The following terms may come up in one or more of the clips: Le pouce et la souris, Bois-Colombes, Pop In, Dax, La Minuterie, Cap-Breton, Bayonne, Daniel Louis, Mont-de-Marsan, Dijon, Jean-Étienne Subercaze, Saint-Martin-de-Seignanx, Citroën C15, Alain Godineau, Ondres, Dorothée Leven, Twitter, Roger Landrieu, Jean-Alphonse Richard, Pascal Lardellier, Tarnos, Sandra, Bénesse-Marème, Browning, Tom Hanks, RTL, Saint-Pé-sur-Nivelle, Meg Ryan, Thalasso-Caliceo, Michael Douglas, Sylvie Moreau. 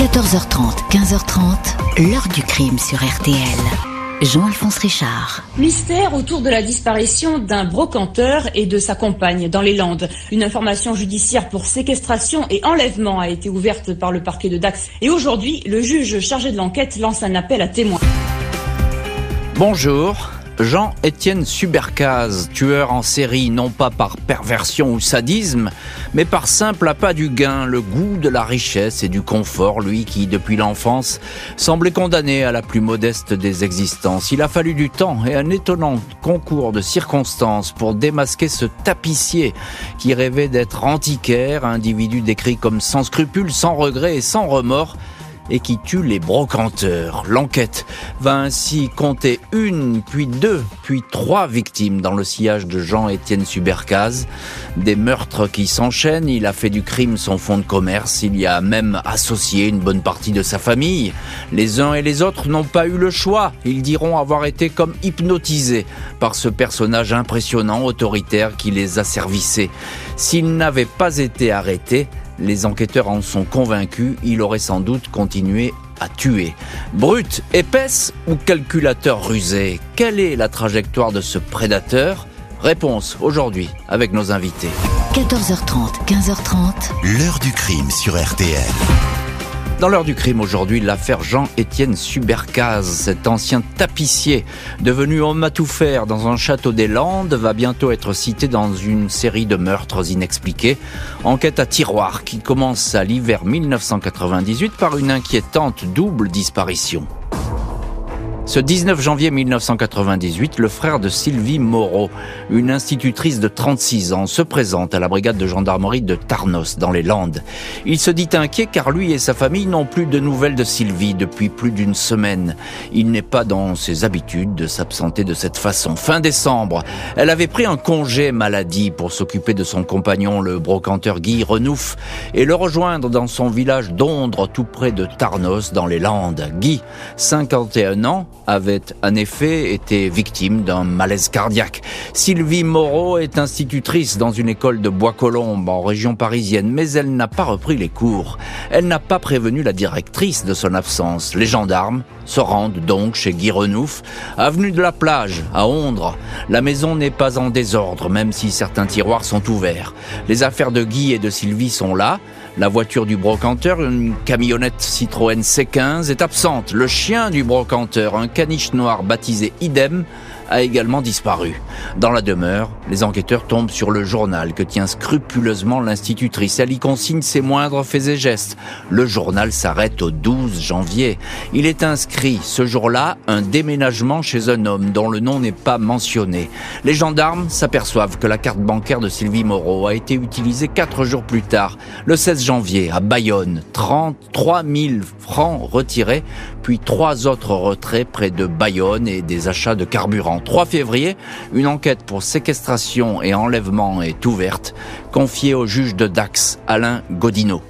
14h30, 15h30, l'heure du crime sur RTL. Jean-Alphonse Richard. Mystère autour de la disparition d'un brocanteur et de sa compagne dans les Landes. Une information judiciaire pour séquestration et enlèvement a été ouverte par le parquet de Dax. Et aujourd'hui, le juge chargé de l'enquête lance un appel à témoins. Bonjour. Jean-Étienne Subercaze, tueur en série non pas par perversion ou sadisme, mais par simple appât du gain, le goût de la richesse et du confort, lui qui, depuis l'enfance, semblait condamné à la plus modeste des existences. Il a fallu du temps et un étonnant concours de circonstances pour démasquer ce tapissier qui rêvait d'être antiquaire, individu décrit comme sans scrupules, sans regrets et sans remords, et qui tue les brocanteurs. L'enquête va ainsi compter une, puis deux, puis trois victimes dans le sillage de Jean-Étienne Subercaze. Des meurtres qui s'enchaînent, il a fait du crime son fonds de commerce, il y a même associé une bonne partie de sa famille. Les uns et les autres n'ont pas eu le choix, ils diront avoir été comme hypnotisés par ce personnage impressionnant, autoritaire, qui les asservissait. S'ils n'avaient pas été arrêtés, les enquêteurs en sont convaincus, il aurait sans doute continué à tuer. Brute, épaisse ou calculateur rusé ? Quelle est la trajectoire de ce prédateur ? Réponse aujourd'hui avec nos invités. 14h30, 15h30. L'heure du crime sur RTL. Dans l'heure du crime aujourd'hui, l'affaire Jean-Étienne Subercaze, cet ancien tapissier devenu homme à tout faire dans un château des Landes, va bientôt être cité dans une série de meurtres inexpliqués. Enquête à tiroir qui commence à l'hiver 1998 par une inquiétante double disparition. Ce 19 janvier 1998, le frère de Sylvie Moreau, une institutrice de 36 ans, se présente à la brigade de gendarmerie de Tarnos, dans les Landes. Il se dit inquiet car lui et sa famille n'ont plus de nouvelles de Sylvie depuis plus d'une semaine. Il n'est pas dans ses habitudes de s'absenter de cette façon. Fin décembre, elle avait pris un congé maladie pour s'occuper de son compagnon, le brocanteur Guy Renouf, et le rejoindre dans son village d'Ondres, tout près de Tarnos, dans les Landes. Guy, 51 ans, avait en effet été victime d'un malaise cardiaque. Sylvie Moreau est institutrice dans une école de Bois-Colombes en région parisienne, mais elle n'a pas repris les cours. Elle n'a pas prévenu la directrice de son absence. Les gendarmes se rendent donc chez Guy Renouf, avenue de la Plage, à Ondres. La maison n'est pas en désordre, même si certains tiroirs sont ouverts. Les affaires de Guy et de Sylvie sont là. La voiture du brocanteur, une camionnette Citroën C15, est absente. Le chien du brocanteur, un caniche noir baptisé Idem, a également disparu. Dans la demeure, les enquêteurs tombent sur le journal que tient scrupuleusement l'institutrice. Elle y consigne ses moindres faits et gestes. Le journal s'arrête au 12 janvier. Il est inscrit, ce jour-là, un déménagement chez un homme dont le nom n'est pas mentionné. Les gendarmes s'aperçoivent que la carte bancaire de Sylvie Moreau a été utilisée 4 jours plus tard, le 16 janvier, à Bayonne. 33 000 francs retirés, puis 3 autres retraits près de Bayonne et des achats de carburant. 3 février, une enquête pour séquestration et enlèvement est ouverte, confiée au juge de Dax, Alain Godineau.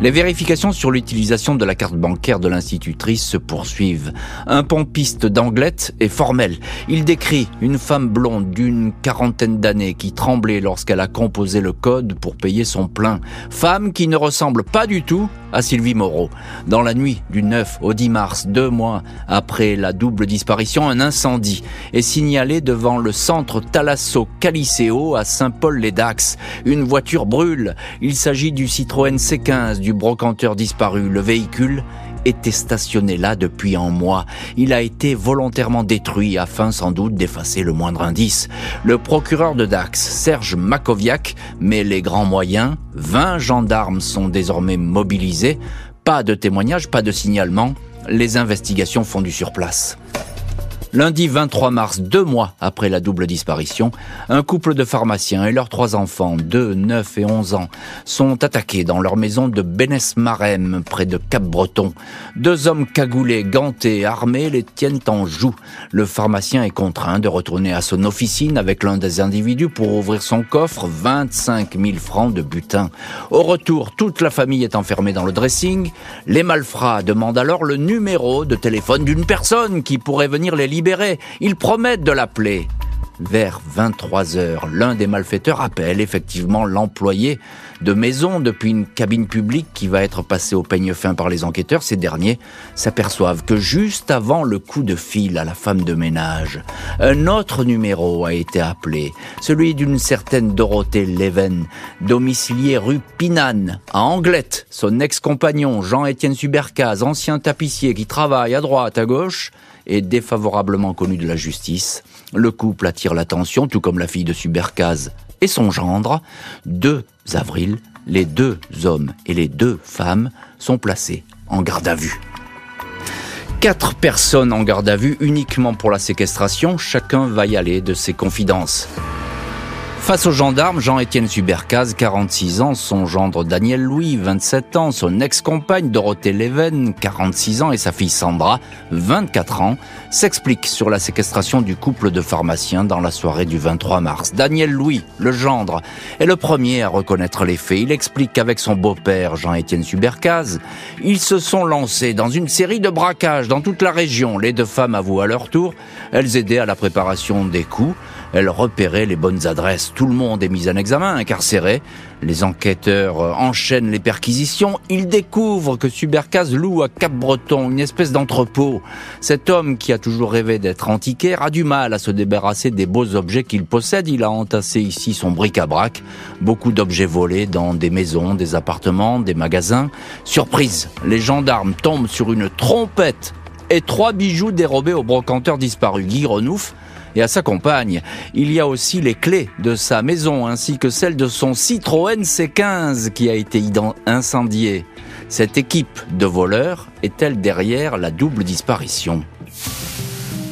Les vérifications sur l'utilisation de la carte bancaire de l'institutrice se poursuivent. Un pompiste d'Anglet est formel. Il décrit une femme blonde d'une quarantaine d'années qui tremblait lorsqu'elle a composé le code pour payer son plein. Femme qui ne ressemble pas du tout à Sylvie Moreau. Dans la nuit du 9 au 10 mars, 2 mois après la double disparition, un incendie est signalé devant le centre Thalasso-Caliceo à Saint-Paul-les-Dax. Une voiture brûle. Il s'agit du Citroën C15 du brocanteur disparu. Le véhicule était stationné là depuis un mois. Il a été volontairement détruit afin sans doute d'effacer le moindre indice. Le procureur de Dax, Serge Makoviak, met les grands moyens. 20 gendarmes sont désormais mobilisés. Pas de témoignage, pas de signalement. Les investigations font du surplace. Lundi 23 mars, 2 mois après la double disparition, un couple de pharmaciens et leurs 3 enfants, 2, 9 et 11 ans, sont attaqués dans leur maison de Bénesse-Marème, près de Cap-Breton. 2 hommes cagoulés, gantés, armés, les tiennent en joue. Le pharmacien est contraint de retourner à son officine avec l'un des individus pour ouvrir son coffre, 25 000 francs de butin. Au retour, toute la famille est enfermée dans le dressing. Les malfrats demandent alors le numéro de téléphone d'une personne qui pourrait venir les libérer. Ils promettent de l'appeler. vers 23h, l'un des malfaiteurs appelle effectivement l'employé de maison depuis une cabine publique qui va être passée au peigne fin par les enquêteurs. Ces derniers s'aperçoivent que juste avant le coup de fil à la femme de ménage, un autre numéro a été appelé, celui d'une certaine Dorothée Leven, domiciliée rue Pinane, à Anglet. Son ex-compagnon, Jean-Étienne Subercaze, ancien tapissier qui travaille à droite, à gauche, est défavorablement connu de la justice. Le couple attire l'attention, tout comme la fille de Subercaze et son gendre. 2 avril, les 2 hommes et les 2 femmes sont placés en garde à vue. 4 personnes en garde à vue uniquement pour la séquestration. Chacun va y aller de ses confidences. Face aux gendarmes, Jean-Étienne Subercaze, 46 ans, son gendre Daniel Louis, 27 ans, son ex-compagne Dorothée Leven, 46 ans, et sa fille Sandra, 24 ans, s'expliquent sur la séquestration du couple de pharmaciens dans la soirée du 23 mars. Daniel Louis, le gendre, est le premier à reconnaître les faits. Il explique qu'avec son beau-père, Jean-Étienne Subercaze, ils se sont lancés dans une série de braquages dans toute la région. Les 2 femmes avouent à leur tour, elles aidaient à la préparation des coups. Elles repéraient les bonnes adresses. Tout le monde est mis en examen, incarcéré. Les enquêteurs enchaînent les perquisitions. Ils découvrent que Subercaze loue à Cap-Breton une espèce d'entrepôt. Cet homme, qui a toujours rêvé d'être antiquaire, a du mal à se débarrasser des beaux objets qu'il possède. Il a entassé ici son bric-à-brac. Beaucoup d'objets volés dans des maisons, des appartements, des magasins. Surprise, les gendarmes tombent sur une trompette et 3 bijoux dérobés au brocanteur disparu, Guy Renouf, et à sa compagne. Il y a aussi les clés de sa maison ainsi que celles de son Citroën C15 qui a été incendié. Cette équipe de voleurs est-elle derrière la double disparition ?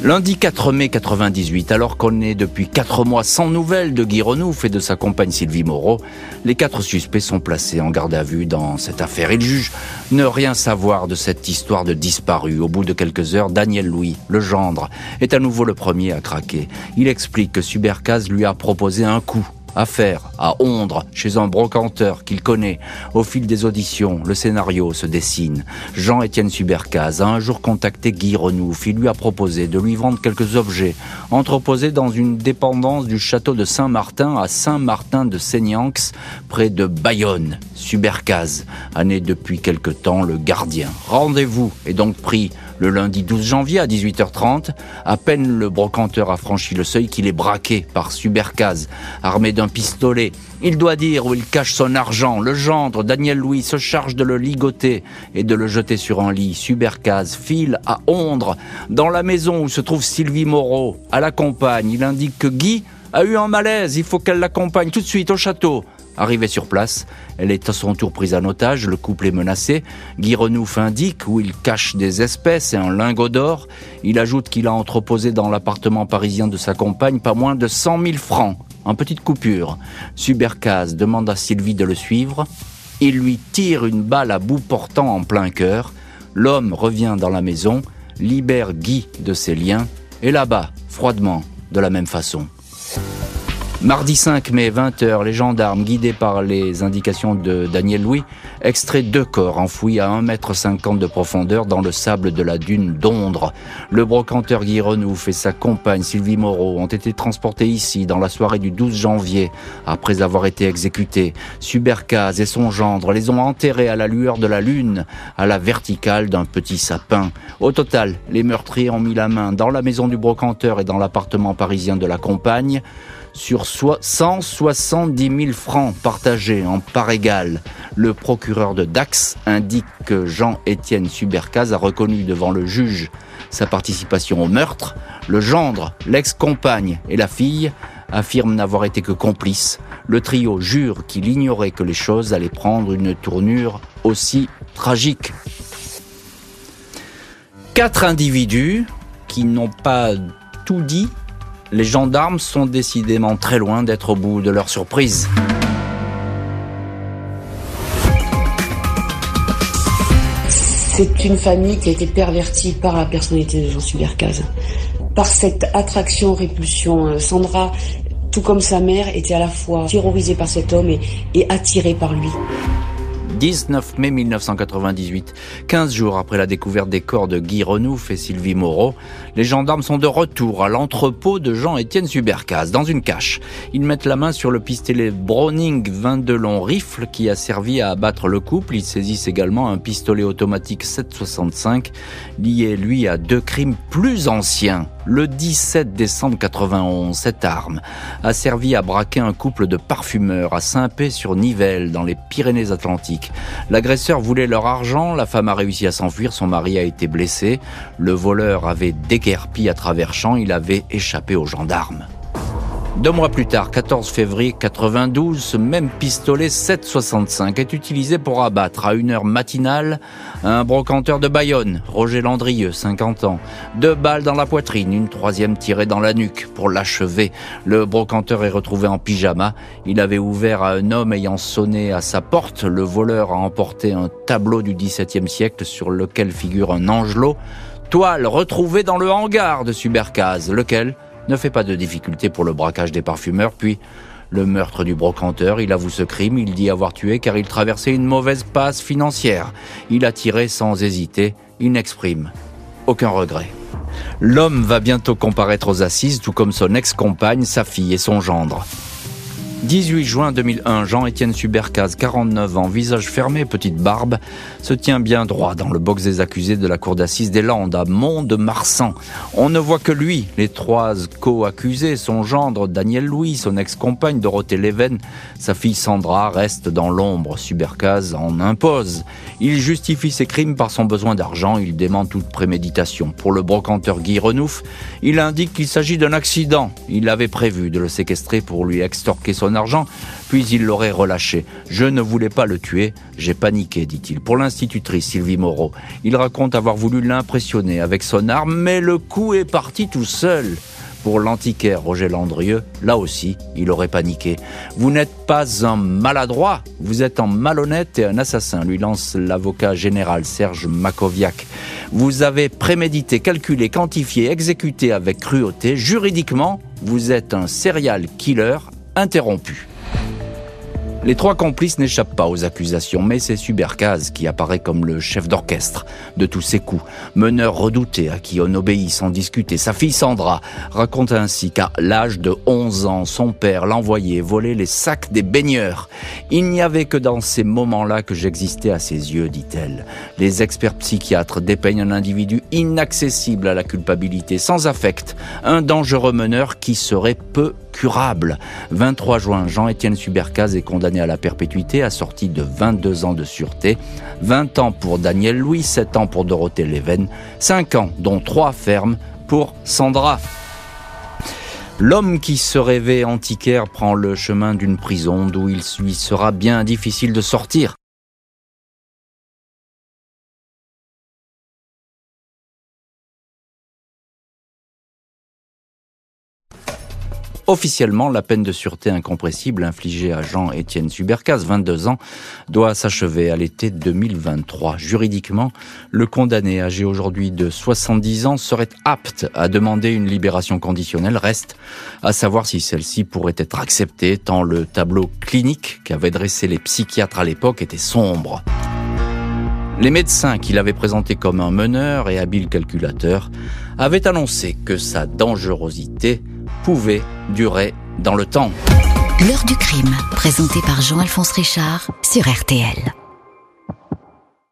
Lundi 4 mai 1998, alors qu'on est depuis 4 mois sans nouvelles de Guy Renouf et de sa compagne Sylvie Moreau, les 4 suspects sont placés en garde à vue dans cette affaire. Ils jugent ne rien savoir de cette histoire de disparu. Au bout de quelques heures, Daniel Louis, le gendre, est à nouveau le premier à craquer. Il explique que Subercaze lui a proposé un coup à faire à Ondres, chez un brocanteur qu'il connaît. Au fil des auditions, le scénario se dessine. Jean-Étienne Subercaze a un jour contacté Guy Renouf. Il lui a proposé de lui vendre quelques objets entreposés dans une dépendance du château de Saint-Martin à Saint-Martin-de-Seignanx, près de Bayonne. Subercaze en est depuis quelque temps le gardien. Rendez-vous est donc pris le lundi 12 janvier à 18h30. À peine le brocanteur a franchi le seuil qu'il est braqué par Subercaze, armé d'un pistolet. Il doit dire où il cache son argent. Le gendre, Daniel Louis, se charge de le ligoter et de le jeter sur un lit. Subercaze file à Ondres, dans la maison où se trouve Sylvie Moreau. À la compagne, il indique que Guy a eu un malaise. Il faut qu'elle l'accompagne tout de suite au château. Arrivée sur place, elle est à son tour prise en otage, le couple est menacé. Guy Renouf indique où il cache des espèces et un lingot d'or. Il ajoute qu'il a entreposé dans l'appartement parisien de sa compagne pas moins de 100 000 francs, en petite coupure. Subercaze demande à Sylvie de le suivre. Il lui tire une balle à bout portant en plein cœur. L'homme revient dans la maison, libère Guy de ses liens et l'abat froidement de la même façon. Mardi 5 mai, 20h, les gendarmes, guidés par les indications de Daniel Louis, extraient 2 corps enfouis à 1,50 m de profondeur dans le sable de la dune d'Ondres. Le brocanteur Guy Renouf et sa compagne Sylvie Moreau ont été transportés ici dans la soirée du 12 janvier, après avoir été exécutés. Subercaze et son gendre les ont enterrés à la lueur de la lune, à la verticale d'un petit sapin. Au total, les meurtriers ont mis la main dans la maison du brocanteur et dans l'appartement parisien de la compagne sur 170 000 francs partagés en parts égales. Le procureur de Dax indique que Jean-Étienne Subercaze a reconnu devant le juge sa participation au meurtre. Le gendre, l'ex-compagne et la fille affirment n'avoir été que complices. Le trio jure qu'il ignorait que les choses allaient prendre une tournure aussi tragique. 4 individus qui n'ont pas tout dit. Les gendarmes sont décidément très loin d'être au bout de leur surprise. C'est une famille qui a été pervertie par la personnalité de Jean Subercaze. Par cette attraction-répulsion, Sandra, tout comme sa mère, était à la fois terrorisée par cet homme et attirée par lui. 19 mai 1998, 15 jours après la découverte des corps de Guy Renouf et Sylvie Moreau, les gendarmes sont de retour à l'entrepôt de Jean-Étienne Subercaze, dans une cache. Ils mettent la main sur le pistolet Browning 22 long rifle qui a servi à abattre le couple. Ils saisissent également un pistolet automatique 7,65 lié, lui, à deux crimes plus anciens. Le 17 décembre 91, cette arme a servi à braquer un couple de parfumeurs à Saint-Pé-sur-Nivelle, dans les Pyrénées-Atlantiques. L'agresseur voulait leur argent, la femme a réussi à s'enfuir, son mari a été blessé. Le voleur avait déguerpi à travers champs, il avait échappé aux gendarmes. 2 mois plus tard, 14 février 92, ce même pistolet 7,65 est utilisé pour abattre à 1h matinale un brocanteur de Bayonne, Roger Landrieu, 50 ans. 2 balles dans la poitrine, une troisième tirée dans la nuque pour l'achever. Le brocanteur est retrouvé en pyjama. Il avait ouvert à un homme ayant sonné à sa porte. Le voleur a emporté un tableau du XVIIe siècle sur lequel figure un angelot. Toile retrouvée dans le hangar de Subercaze, lequel ne fait pas de difficulté pour le braquage des parfumeurs, puis le meurtre du brocanteur. Il avoue ce crime, il dit avoir tué car il traversait une mauvaise passe financière. Il a tiré sans hésiter, il n'exprime aucun regret. L'homme va bientôt comparaître aux assises, tout comme son ex-compagne, sa fille et son gendre. 18 juin 2001, Jean-Étienne Subercaze, 49 ans, visage fermé, petite barbe, se tient bien droit dans le box des accusés de la cour d'assises des Landes, à Mont-de-Marsan. On ne voit que lui, les 3 co-accusés, son gendre Daniel Louis, son ex-compagne Dorothée Leven, sa fille Sandra reste dans l'ombre. Subercaze en impose. Il justifie ses crimes par son besoin d'argent, il dément toute préméditation. Pour le brocanteur Guy Renouf, il indique qu'il s'agit d'un accident. Il avait prévu de le séquestrer pour lui extorquer son argent, puis il l'aurait relâché. « Je ne voulais pas le tuer, j'ai paniqué », dit-il. Pour l'institutrice Sylvie Moreau, il raconte avoir voulu l'impressionner avec son arme, mais le coup est parti tout seul. Pour l'antiquaire Roger Landrieu, là aussi, il aurait paniqué. « Vous n'êtes pas un maladroit, vous êtes un malhonnête et un assassin », lui lance l'avocat général Serge Makoviak. « Vous avez prémédité, calculé, quantifié, exécuté avec cruauté. Juridiquement, vous êtes un serial killer » interrompu. Les 3 complices n'échappent pas aux accusations, mais c'est Subercaze qui apparaît comme le chef d'orchestre de tous ces coups. Meneur redouté à qui on obéit sans discuter. Sa fille Sandra raconte ainsi qu'à l'âge de 11 ans, son père l'envoyait voler les sacs des baigneurs. « Il n'y avait que dans ces moments-là que j'existais à ses yeux », dit-elle. Les experts psychiatres dépeignent un individu inaccessible à la culpabilité, sans affect, un dangereux meneur qui serait peu curable. 23 juin, Jean-Étienne Subercaze est condamné à la perpétuité, assorti de 22 ans de sûreté, 20 ans pour Daniel Louis, 7 ans pour Dorothée Leven, 5 ans, dont 3 fermes, pour Sandra. L'homme qui se rêvait antiquaire prend le chemin d'une prison d'où il lui sera bien difficile de sortir. Officiellement, la peine de sûreté incompressible infligée à Jean-Étienne Subercaze, 22 ans, doit s'achever à l'été 2023. Juridiquement, le condamné, âgé aujourd'hui de 70 ans, serait apte à demander une libération conditionnelle. Reste à savoir si celle-ci pourrait être acceptée, tant le tableau clinique qu'avaient dressé les psychiatres à l'époque était sombre. Les médecins, qu'il avait présenté comme un meneur et habile calculateur, avaient annoncé que sa dangerosité pouvait durer dans le temps. L'heure du crime, présentée par Jean-Alphonse Richard sur RTL.